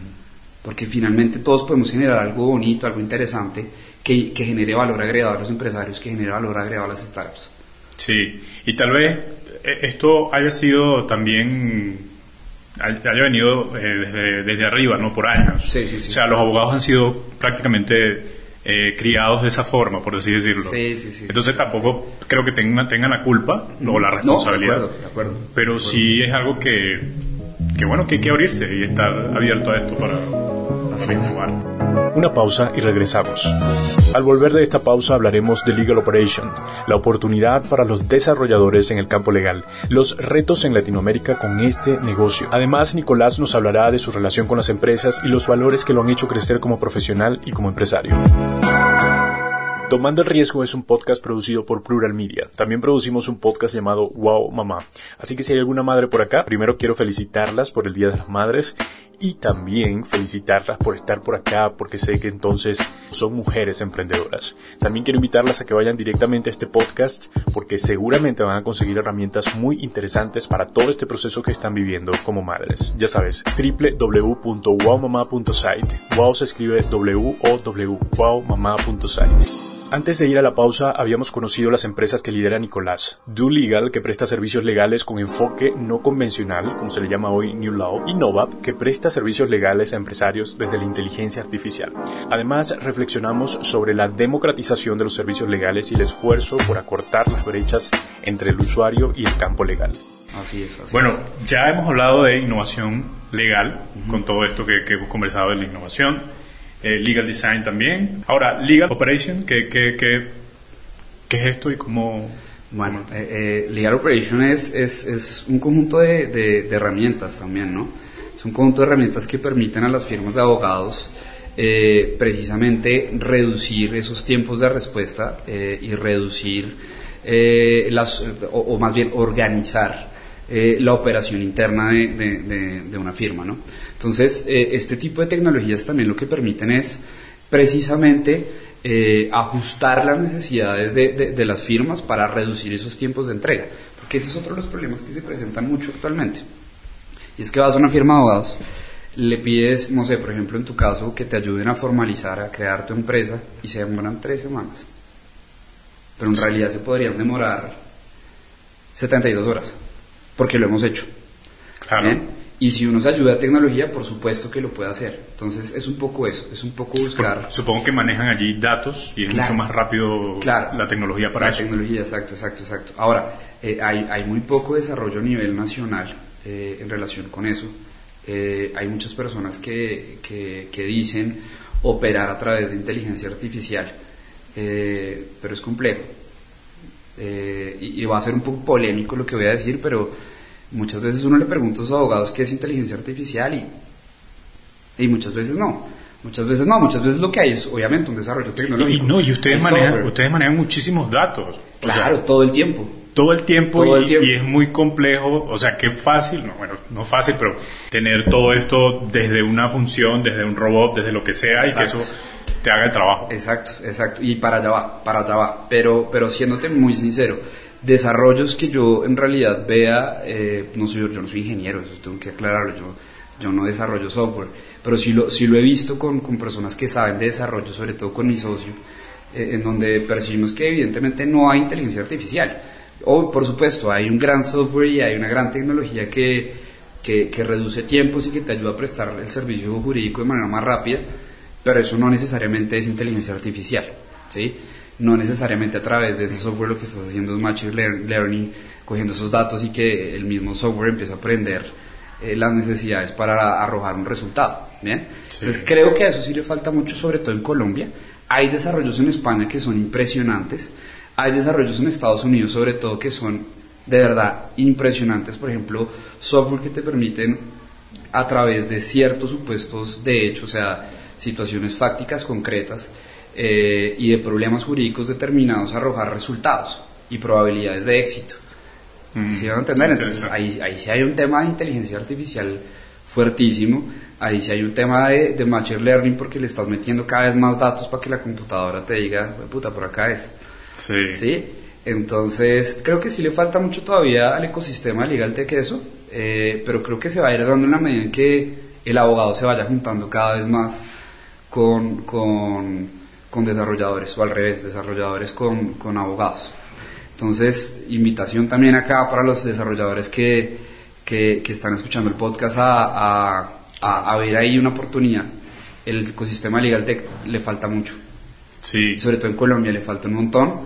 Porque finalmente todos podemos generar algo bonito, algo interesante, que, que genere valor agregado a los empresarios, que genere valor agregado a las startups. Sí, y tal vez esto haya sido también... haya venido eh, desde, desde arriba, ¿no? Por años. Sí, sí, sí. O sea, los abogados han sido prácticamente... Eh, criados de esa forma, por así decirlo. Sí, sí, sí. Entonces sí, tampoco sí. creo que tengan, tengan la culpa no, o la responsabilidad. No, de acuerdo, de acuerdo. Pero de acuerdo. Sí es algo que, que, bueno, que hay que abrirse y estar abierto a esto para, para innovar. Una pausa y regresamos. Al volver de esta pausa hablaremos de Legal Operation, la oportunidad para los desarrolladores en el campo legal, los retos en Latinoamérica con este negocio. Además, Nicolás nos hablará de su relación con las empresas y los valores que lo han hecho crecer como profesional y como empresario. Tomando el Riesgo es un podcast producido por Plural Media. También producimos un podcast llamado Wow Mamá. Así que si hay alguna madre por acá, primero quiero felicitarlas por el Día de las Madres y también felicitarlas por estar por acá porque sé que entonces son mujeres emprendedoras. También quiero invitarlas a que vayan directamente a este podcast porque seguramente van a conseguir herramientas muy interesantes para todo este proceso que están viviendo como madres. Ya sabes, doble u doble u doble u punto wow mamá punto site. Wow se escribe W O W, wow mamá punto site. Antes de ir a la pausa, habíamos conocido las empresas que lidera Nicolás. Due-Legal, que presta servicios legales con enfoque no convencional, como se le llama hoy New Law, y Novap, que presta servicios legales a empresarios desde la inteligencia artificial. Además, reflexionamos sobre la democratización de los servicios legales y el esfuerzo por acortar las brechas entre el usuario y el campo legal. Así es. Así bueno, es. Ya hemos hablado de innovación legal, uh-huh. con todo esto que, que hemos conversado de la innovación. Eh, Legal Design también. Ahora, Legal Operation, ¿qué, qué, qué, qué es esto y cómo...? Bueno, cómo... Eh, eh, Legal Operation es, es, es un conjunto de, de, de herramientas también, ¿no? Es un conjunto de herramientas que permiten a las firmas de abogados eh, precisamente reducir esos tiempos de respuesta eh, y reducir, eh, las, o, o más bien organizar eh, la operación interna de, de, de, de una firma, ¿no? Entonces, eh, este tipo de tecnologías también lo que permiten es precisamente eh, ajustar las necesidades de, de, de las firmas para reducir esos tiempos de entrega, porque ese es otro de los problemas que se presentan mucho actualmente. Y es que vas a una firma de abogados, le pides, no sé, por ejemplo en tu caso, que te ayuden a formalizar, a crear tu empresa, y se demoran tres semanas. Pero en realidad se podrían demorar setenta y dos horas, porque lo hemos hecho. Claro. ¿Bien? Y si uno se ayuda a tecnología, por supuesto que lo puede hacer. Entonces es un poco eso, es un poco buscar... Pero supongo que manejan allí datos y es claro, mucho más rápido claro, la tecnología para la eso. La tecnología, exacto, exacto, exacto. Ahora, eh, hay, hay muy poco desarrollo a nivel nacional eh, en relación con eso. Eh, hay muchas personas que, que, que dicen operar a través de inteligencia artificial, eh, pero es complejo. Eh, y, y va a ser un poco polémico lo que voy a decir, pero... muchas veces uno le pregunta a los abogados qué es inteligencia artificial y, y muchas veces no, muchas veces no, muchas veces lo que hay es obviamente un desarrollo tecnológico. Y, no, y ustedes, manejan, ustedes manejan muchísimos datos. Claro, o sea, todo el tiempo. todo el tiempo, todo y, el tiempo. Y es muy complejo, o sea, qué fácil, no, bueno, no fácil, pero tener todo esto desde una función, desde un robot, desde lo que sea. Exacto. Y que eso te haga el trabajo. Exacto, exacto, y para allá va, para allá va, pero, pero siéndote muy sincero, desarrollos que yo en realidad vea, eh, no soy, yo no soy ingeniero, eso tengo que aclararlo, yo, yo no desarrollo software, pero sí lo, sí lo he visto con, con personas que saben de desarrollo, sobre todo con mi socio, eh, en donde percibimos que evidentemente no hay inteligencia artificial. O, por supuesto, hay un gran software y hay una gran tecnología que, que, que reduce tiempos y que te ayuda a prestar el servicio jurídico de manera más rápida, pero eso no necesariamente es inteligencia artificial, ¿sí? No necesariamente a través de ese software lo que estás haciendo es machine learning, cogiendo esos datos y que el mismo software empieza a aprender eh, las necesidades para arrojar un resultado, ¿bien? Sí. Entonces, creo que a eso sí le falta mucho, sobre todo en Colombia. Hay desarrollos en España que son impresionantes. Hay desarrollos en Estados Unidos, sobre todo, que son de verdad impresionantes. Por ejemplo, software que te permiten, a través de ciertos supuestos de hecho, o sea, situaciones fácticas concretas eh, y de problemas jurídicos determinados, arrojar resultados y probabilidades de éxito. Mm. ¿Sí van a entender? Entonces, ahí, ahí sí hay un tema de inteligencia artificial fuertísimo. Ahí sí hay un tema de, de machine learning, porque le estás metiendo cada vez más datos para que la computadora te diga, puta, por acá es. Sí. sí. Entonces, creo que sí le falta mucho todavía al ecosistema legal de queso, eh, pero creo que se va a ir dando en la medida en que el abogado se vaya juntando cada vez más con, con, con desarrolladores, o al revés, desarrolladores con, con abogados. Entonces, invitación también acá para los desarrolladores que, que, que están escuchando el podcast a, a, a, a ver ahí una oportunidad. El ecosistema legal de le falta mucho. Sí. Sobre todo en Colombia le falta un montón,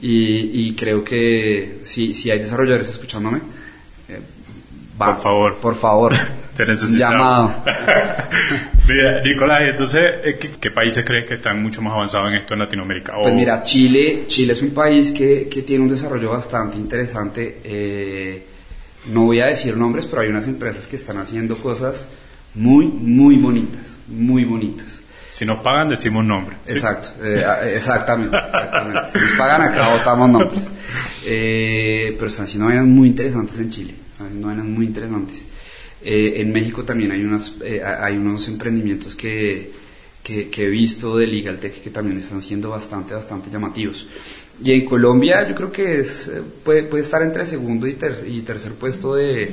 y, y creo que si, si hay desarrolladores escuchándome, eh, va, por favor, por favor, te necesitamos. Llamado. Mira, Nicolás, entonces, ¿qué, ¿qué países crees que están mucho más avanzados en esto en Latinoamérica? Oh. Pues mira, Chile, Chile es un país que, que tiene un desarrollo bastante interesante. Eh, no voy a decir nombres, pero hay unas empresas que están haciendo cosas muy, muy bonitas, muy bonitas. Si nos pagan, decimos nombres. ¿Sí? Exacto, eh, exactamente, exactamente. Si nos pagan, acá votamos nombres. Eh, pero están haciendo vainas muy interesantes en Chile. Están haciendo vainas muy interesantes. Eh, en México también hay unas, eh, hay unos emprendimientos que, que, que he visto de Legal Tech que también están siendo bastante, bastante llamativos. Y en Colombia yo creo que es puede, puede estar entre segundo y, ter- y tercer puesto de...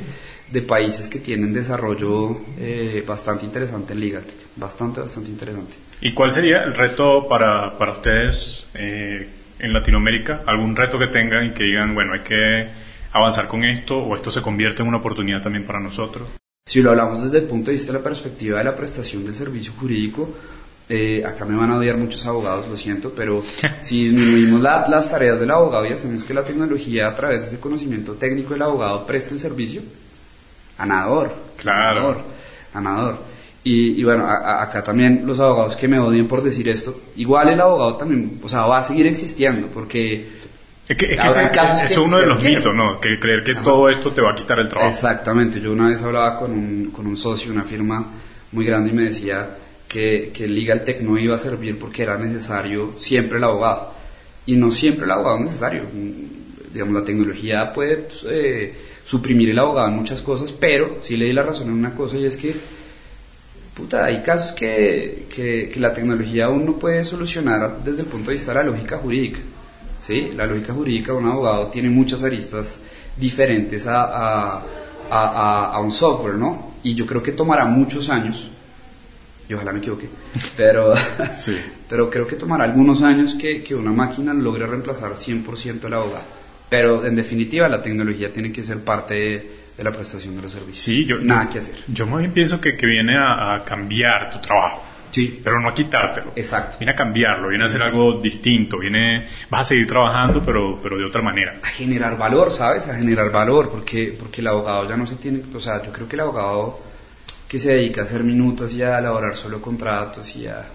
de países que tienen desarrollo eh, bastante interesante en Legal Tech, bastante, bastante interesante. ¿Y cuál sería el reto para, para ustedes eh, en Latinoamérica? ¿Algún reto que tengan y que digan, bueno, hay que avanzar con esto, o esto se convierte en una oportunidad también para nosotros? Si lo hablamos desde el punto de vista de la perspectiva de la prestación del servicio jurídico, eh, acá me van a odiar muchos abogados, lo siento, pero si disminuimos la, las tareas del abogado y hacemos que la tecnología, a través de ese conocimiento técnico del abogado, preste el servicio, ganador, claro, ganador, ganador. Y, y bueno, a, a, acá también los abogados que me odien por decir esto, igual el abogado también, o sea, va a seguir existiendo, porque es que, es que, ese, casos es, que es uno de los mitos, ¿no? Que creer que, ajá, todo esto te va a quitar el trabajo. Exactamente. Yo una vez hablaba con un, con un socio, una firma muy grande, y me decía que, que Legal Tech no iba a servir porque era necesario siempre el abogado, y no siempre el abogado es necesario. Digamos, la tecnología puede pues, eh, suprimir el abogado en muchas cosas, pero sí le di la razón en una cosa, y es que puta, hay casos que, que, que la tecnología aún no puede solucionar desde el punto de vista de la lógica jurídica, ¿sí? La lógica jurídica de un abogado tiene muchas aristas diferentes a, a, a, a, a un software, ¿no? Y yo creo que tomará muchos años, y ojalá me equivoque, pero, sí. pero creo que tomará algunos años que, que una máquina logre reemplazar cien por ciento al abogado. Pero en definitiva la tecnología tiene que ser parte de, de la prestación de los servicios. Sí, yo, nada yo, que hacer. Yo más bien pienso que, que viene a, a cambiar tu trabajo. Sí. Pero no a quitártelo. Exacto. Viene a cambiarlo, viene a hacer algo distinto, viene, vas a seguir trabajando, pero, pero de otra manera. A generar valor, ¿sabes? A generar, exacto, valor, porque, porque el abogado ya no se tiene, o sea, yo creo que el abogado que se dedica a hacer minutas y a elaborar solo contratos y a,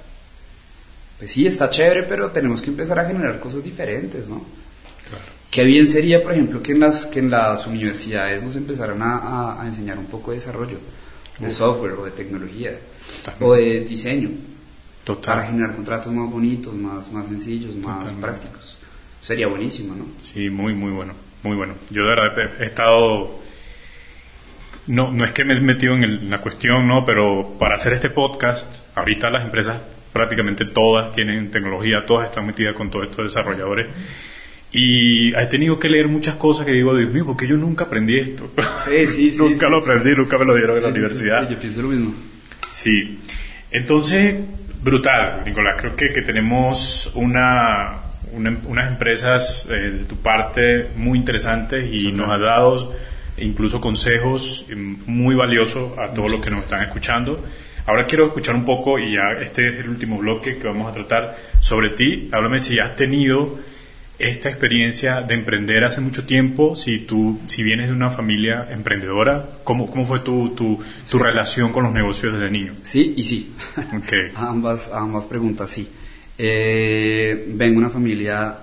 pues sí, está chévere, pero tenemos que empezar a generar cosas diferentes, ¿no? Qué bien sería, por ejemplo, que en las, que en las universidades nos empezaran a, a, a enseñar un poco de desarrollo, de Uf. software o de tecnología, totalmente, o de diseño. Total. Para generar contratos más bonitos, más, más sencillos, más, totalmente, prácticos. Sería buenísimo, ¿no? Sí, muy, muy bueno. muy bueno. Yo de verdad he estado... No, no es que me he metido en, el, en la cuestión, ¿no? Pero para hacer este podcast, ahorita las empresas prácticamente todas tienen tecnología, todas están metidas con todos estos desarrolladores. Y he tenido que leer muchas cosas que digo, Dios mío, porque yo nunca aprendí esto. Sí, sí, sí. Nunca sí, lo aprendí, sí. Nunca me lo dieron sí, en la sí, universidad. Sí, sí, yo pienso lo mismo. Sí. Entonces, brutal, Nicolás. Creo que, que tenemos una, una, unas empresas eh, de tu parte muy interesantes y muchas nos gracias. Has dado... incluso consejos muy valiosos a todos los que nos están escuchando. Ahora quiero escuchar un poco, y ya este es el último bloque que vamos a tratar, sobre ti. Háblame si has tenido esta experiencia de emprender hace mucho tiempo, si tú si vienes de una familia emprendedora, ¿cómo, cómo fue tu, tu, tu sí. relación con los negocios desde niño? Sí y sí. Okay. ambas, ambas preguntas, sí. Eh, vengo de una familia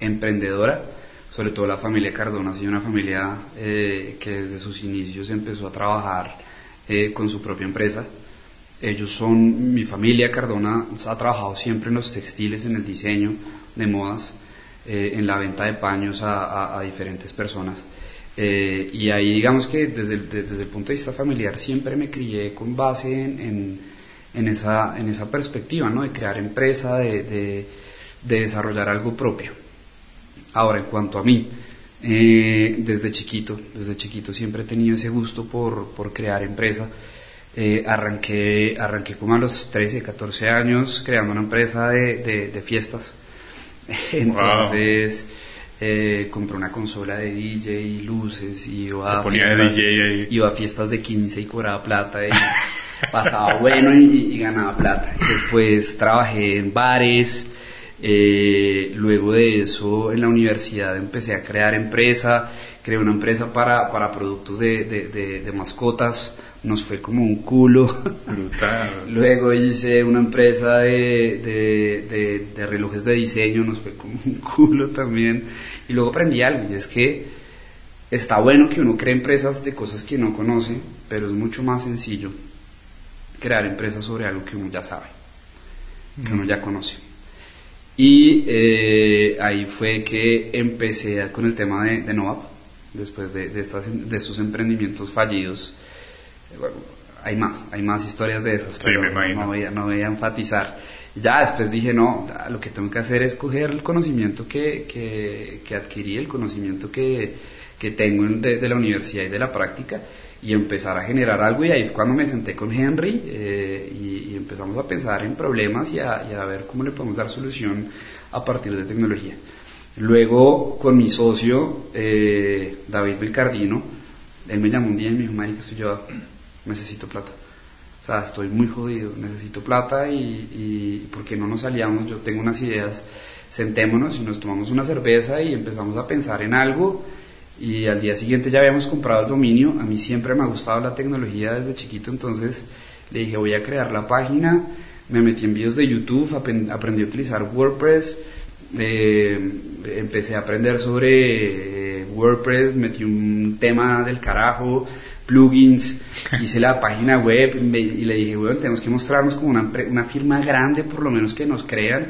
emprendedora. Sobre todo la familia Cardona ha sido una familia eh, que desde sus inicios empezó a trabajar eh, con su propia empresa. Ellos son, mi familia Cardona ha trabajado siempre en los textiles, en el diseño de modas, eh, en la venta de paños a, a, a diferentes personas. Eh, y ahí digamos que desde el, de, desde el punto de vista familiar siempre me crié con base en, en, en, esa, en esa perspectiva, ¿no? De crear empresa, de, de, de desarrollar algo propio. Ahora, en cuanto a mí, eh, desde chiquito, desde chiquito siempre he tenido ese gusto por, por crear empresa. Eh, arranqué, arranqué como a los trece, catorce años creando una empresa de, de, de fiestas. Entonces, wow. eh, compré una consola de D J y luces y iba a, fiestas, D J iba a fiestas de quince y cobraba plata y pasaba bueno y, y ganaba plata. Después trabajé en bares. Eh, luego de eso en la universidad empecé a crear empresa, creé una empresa para, para productos de, de, de, de mascotas, nos fue como un culo. Brutal. Luego hice una empresa de, de, de, de relojes de diseño, nos fue como un culo también. Y luego aprendí algo, y es que está bueno que uno cree empresas de cosas que no conoce, pero es mucho más sencillo crear empresas sobre algo que uno ya sabe, que mm. uno ya conoce. Y eh, ahí fue que empecé con el tema de, de Novap, después de, de, estas, de estos emprendimientos fallidos. Bueno, hay más, hay más historias de esas, sí, pero me imagino. No, voy a, no voy a enfatizar. Ya después dije, no, ya, lo que tengo que hacer es coger el conocimiento que, que, que adquirí, el conocimiento que, que tengo de, de la universidad y de la práctica, y empezar a generar algo. Y ahí fue cuando me senté con Henry eh, y Y empezamos a pensar en problemas y a, y a ver cómo le podemos dar solución a partir de tecnología. Luego, con mi socio, eh, David Bicardino, él me llamó un día y me dijo, marica, estoy yo, necesito plata. O sea, estoy muy jodido, necesito plata y, y ¿por qué no nos aliamos? Yo tengo unas ideas, sentémonos y nos tomamos una cerveza y empezamos a pensar en algo. Y al día siguiente ya habíamos comprado el dominio. A mí siempre me ha gustado la tecnología desde chiquito, entonces... le dije, voy a crear la página, me metí en videos de YouTube, aprendí a utilizar WordPress, eh, empecé a aprender sobre eh, WordPress, metí un tema del carajo, plugins, hice la página web me, y le dije, bueno, tenemos que mostrarnos como una, una firma grande, por lo menos que nos crean.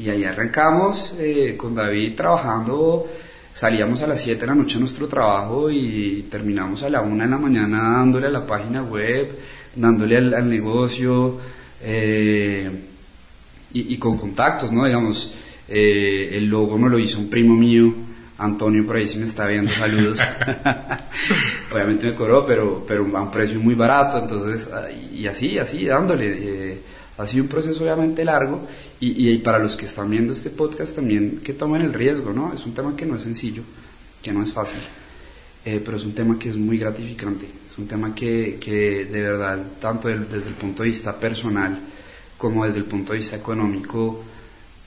Y ahí arrancamos eh, con David trabajando, salíamos a las siete de la noche a nuestro trabajo y terminamos a la una de la mañana dándole a la página web, dándole al, al negocio eh, y, y con contactos, ¿no? Digamos, eh, el logo me lo hizo un primo mío, Antonio, por ahí sí me está viendo, saludos. Obviamente me cobró, pero, pero a un precio muy barato, entonces, y así, así, dándole. Eh, ha sido un proceso obviamente largo, y, y para los que están viendo este podcast también, que tomen el riesgo, ¿no? Es un tema que no es sencillo, que no es fácil, eh, pero es un tema que es muy gratificante. Un tema que, que de verdad, tanto desde el punto de vista personal como desde el punto de vista económico,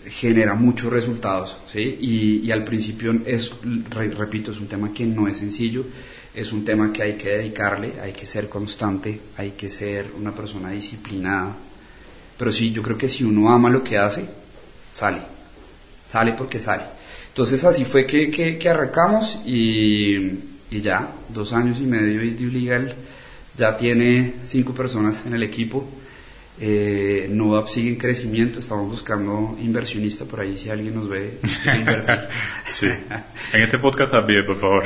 genera muchos resultados, ¿sí? Y, y al principio, es, repito, es un tema que no es sencillo, es un tema que hay que dedicarle, hay que ser constante, hay que ser una persona disciplinada. Pero sí, yo creo que si uno ama lo que hace, sale, sale porque sale. Entonces así fue que, que, que arrancamos y... Y ya, dos años y medio, y Due-Legal ya tiene cinco personas en el equipo. Eh, Novap sigue en crecimiento, estamos buscando inversionista por ahí, si alguien nos ve quiere invertir. Sí, en este podcast también, por favor.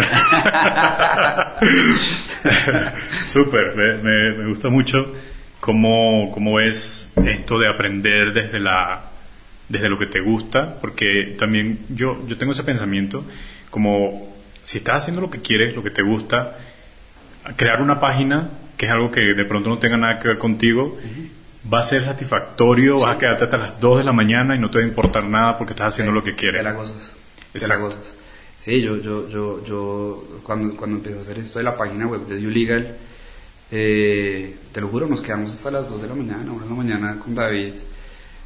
Súper, me, me, me gusta mucho cómo, cómo es esto de aprender desde la desde lo que te gusta, porque también yo, yo tengo ese pensamiento, como si estás haciendo lo que quieres, lo que te gusta, crear una página que es algo que de pronto no tenga nada que ver contigo, uh-huh, va a ser satisfactorio, sí, vas a quedarte hasta las dos de la mañana y no te va a importar nada porque estás haciendo, sí, lo que quieres. Te la gozas. Te la gozas. Sí, yo, yo, yo, yo cuando, cuando empecé a hacer esto de la página web de Due-Legal, eh, te lo juro, nos quedamos hasta las dos de la mañana, una de la mañana con David,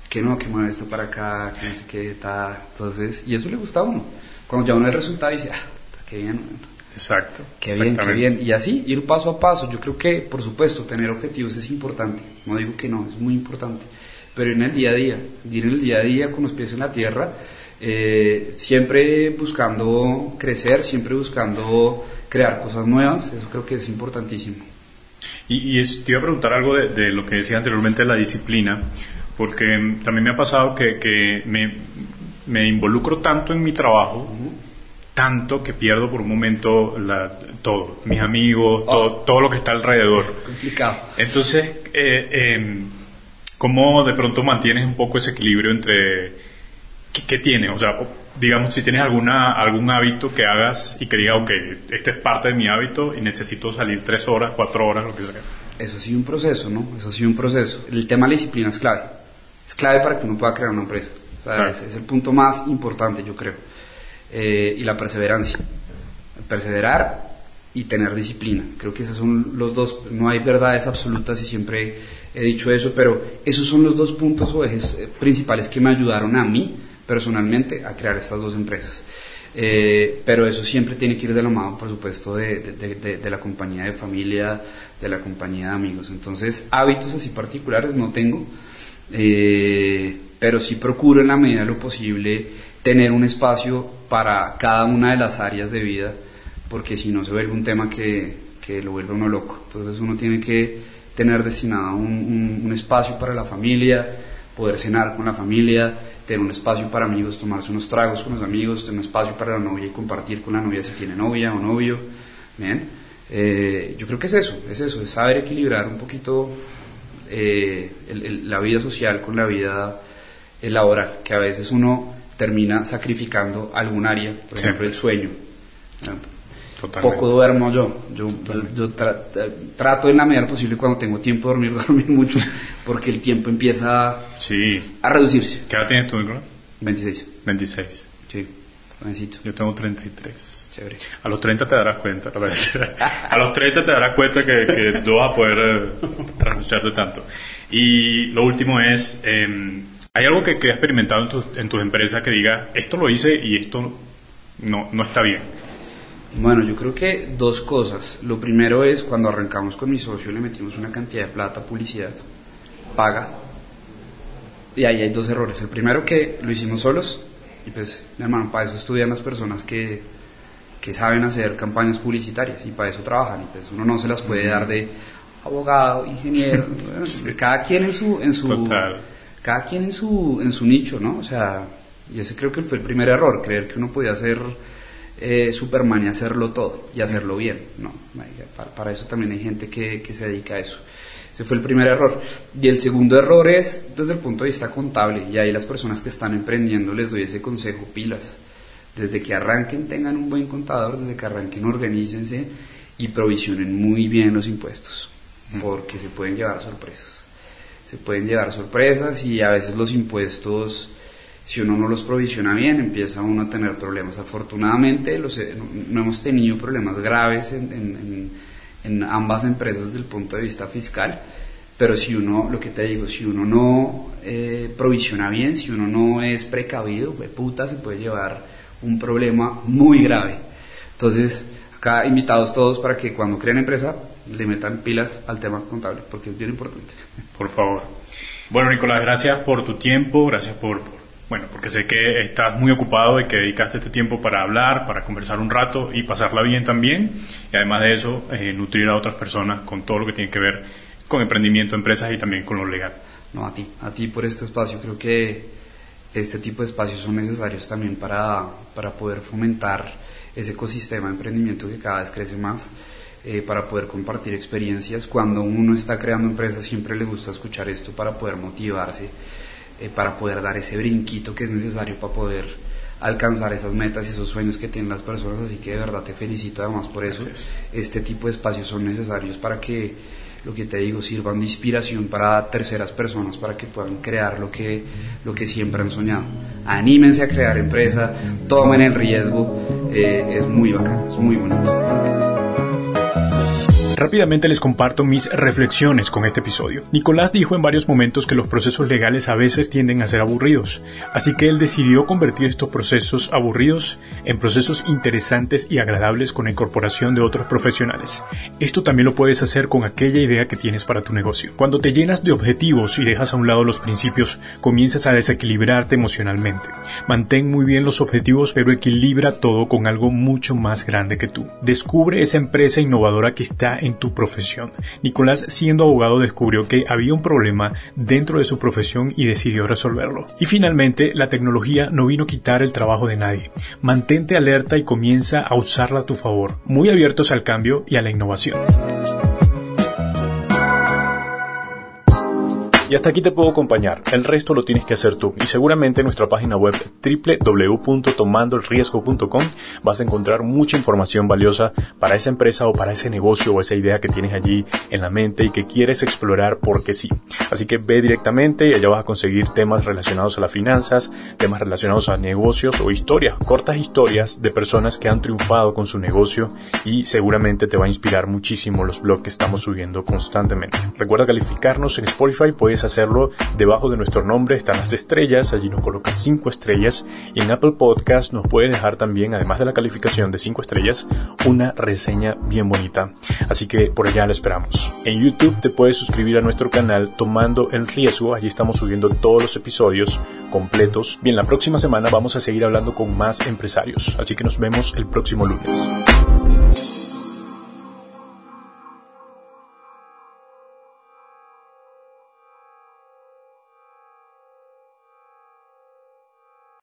que no, que mueve esto para acá, que no sé qué, tal. Entonces, y eso le gustaba a uno. Cuando ya uno le resultaba y dice, ah, qué bien, bueno. Exacto. Qué bien, qué bien. Y así, ir paso a paso. Yo creo que, por supuesto, tener objetivos es importante. No digo que no, es muy importante. Pero en el día a día, ir en el día a día con los pies en la tierra, eh, siempre buscando crecer, siempre buscando crear cosas nuevas. Eso creo que es importantísimo. Y, y es, te iba a preguntar algo de, de lo que decías anteriormente de la disciplina, porque también me ha pasado que, que me, me involucro tanto en mi trabajo, uh-huh, tanto que pierdo por un momento la, todo, mis amigos, oh, todo, todo lo que está alrededor. Complicado. Entonces, eh, eh, ¿cómo de pronto mantienes un poco ese equilibrio entre qué, qué tienes? O sea, digamos, si tienes alguna algún hábito que hagas y que diga, ok, este es parte de mi hábito y necesito salir tres horas, cuatro horas, lo que sea. Eso ha sido un proceso, ¿no? Eso ha sido un proceso. El tema de la disciplina es clave. Es clave para que uno pueda crear una empresa. O sea, claro, es, es el punto más importante, yo creo. Eh, y la perseverancia, perseverar y tener disciplina, creo que esos son los dos, no hay verdades absolutas y siempre he dicho eso, pero esos son los dos puntos o ejes principales que me ayudaron a mí personalmente a crear estas dos empresas, eh, pero eso siempre tiene que ir de la mano, por supuesto, de, de, de, de la compañía de familia, de la compañía de amigos. Entonces, hábitos así particulares no tengo, eh, pero sí procuro en la medida de lo posible tener un espacio para cada una de las áreas de vida, porque si no se vuelve un tema que, que lo vuelve uno loco. Entonces uno tiene que tener destinado un, un, un espacio para la familia, poder cenar con la familia, tener un espacio para amigos, tomarse unos tragos con los amigos, tener un espacio para la novia y compartir con la novia si tiene novia o novio. Bien, eh, yo creo que es eso, es eso, es saber equilibrar un poquito eh, el, el, la vida social con la vida laboral, que a veces uno termina sacrificando algún área, por sí, ejemplo el sueño. Totalmente. Poco duermo yo, yo, yo tra- trato en la medida posible cuando tengo tiempo de dormir, dormir mucho, porque el tiempo empieza sí. a reducirse. ¿Qué edad tienes tú, Nicolás? veintiséis. veintiséis. Sí, jovencito. Yo tengo treinta y tres. Chévere. A los treinta te darás cuenta, la verdad. A los treinta te darás cuenta que, que no vas a poder eh, trasnocharte tanto. Y lo último es... Eh, ¿Hay algo que, que has experimentado en tus en tu empresas que diga, esto lo hice y esto no, no está bien? Bueno, yo creo que dos cosas. Lo primero es, cuando arrancamos con mi socio, le metimos una cantidad de plata, publicidad, paga. Y ahí hay dos errores. El primero, que lo hicimos solos. Y pues, mi hermano, para eso estudian las personas que, que saben hacer campañas publicitarias. Y para eso trabajan. Y pues uno no se las puede dar de abogado, ingeniero. Bueno, cada quien en su... En su Total. cada quien en su en su nicho, ¿no? O sea, y ese creo que fue el primer error, creer que uno podía ser eh, Superman y hacerlo todo, y hacerlo bien, ¿no? Para, para eso también hay gente que, que se dedica a eso. Ese fue el primer error. Y el segundo error es desde el punto de vista contable, y ahí las personas que están emprendiendo les doy ese consejo, pilas. Desde que arranquen tengan un buen contador, desde que arranquen organícense y provisionen muy bien los impuestos, porque se pueden llevar sorpresas. Se pueden llevar sorpresas y a veces los impuestos, si uno no los provisiona bien, empieza uno a tener problemas. Afortunadamente los, no hemos tenido problemas graves en, en, en ambas empresas desde el punto de vista fiscal, pero si uno, lo que te digo, si uno no eh, provisiona bien, si uno no es precavido, pues, puta, se puede llevar un problema muy grave. Entonces, acá invitados todos para que cuando creen empresa, le metan pilas al tema contable, porque es bien importante. Por favor. Bueno, Nicolás, gracias por tu tiempo, gracias por, por bueno, porque sé que estás muy ocupado y que dedicaste este tiempo para hablar, para conversar un rato y pasarla bien también, y además de eso, eh, nutrir a otras personas con todo lo que tiene que ver con emprendimiento, empresas y también con lo legal. no a ti, a ti por este espacio. Creo que este tipo de espacios son necesarios también para, para poder fomentar ese ecosistema de emprendimiento que cada vez crece más, eh, para poder compartir experiencias. Cuando uno está creando empresas siempre le gusta escuchar esto para poder motivarse, eh, para poder dar ese brinquito que es necesario para poder alcanzar esas metas y esos sueños que tienen las personas, así que de verdad te felicito además por eso. Gracias. Este tipo de espacios son necesarios para que, lo que te digo, sirvan de inspiración para terceras personas, para que puedan crear lo que, lo que siempre han soñado. Anímense a crear empresa, tomen el riesgo, eh, es muy bacano, es muy bonito. Rápidamente les comparto mis reflexiones con este episodio. Nicolás dijo en varios momentos que los procesos legales a veces tienden a ser aburridos, así que él decidió convertir estos procesos aburridos en procesos interesantes y agradables con la incorporación de otros profesionales. Esto también lo puedes hacer con aquella idea que tienes para tu negocio. Cuando te llenas de objetivos y dejas a un lado los principios, comienzas a desequilibrarte emocionalmente. Mantén muy bien los objetivos, pero equilibra todo con algo mucho más grande que tú. Descubre esa empresa innovadora que está en en tu profesión. Nicolás, siendo abogado, descubrió que había un problema dentro de su profesión y decidió resolverlo. Y finalmente, la tecnología no vino a quitar el trabajo de nadie. Mantente alerta y comienza a usarla a tu favor, muy abiertos al cambio y a la innovación. Y hasta aquí te puedo acompañar, el resto lo tienes que hacer tú, y seguramente en nuestra página web doble u doble u doble u punto tomando el riesgo punto com vas a encontrar mucha información valiosa para esa empresa o para ese negocio o esa idea que tienes allí en la mente y que quieres explorar porque sí. Así que ve directamente y allá vas a conseguir temas relacionados a las finanzas, temas relacionados a negocios o historias, cortas historias de personas que han triunfado con su negocio, y seguramente te va a inspirar muchísimo los blogs que estamos subiendo constantemente. Recuerda calificarnos en Spotify, puedes hacerlo debajo de nuestro nombre, están las estrellas, allí nos colocas cinco estrellas, y en Apple Podcast nos puedes dejar también, además de la calificación de cinco estrellas, una reseña bien bonita, así que por allá la esperamos. En YouTube te puedes suscribir a nuestro canal Tomando el Riesgo, allí estamos subiendo todos los episodios completos. Bien, la próxima semana vamos a seguir hablando con más empresarios, así que nos vemos el próximo lunes.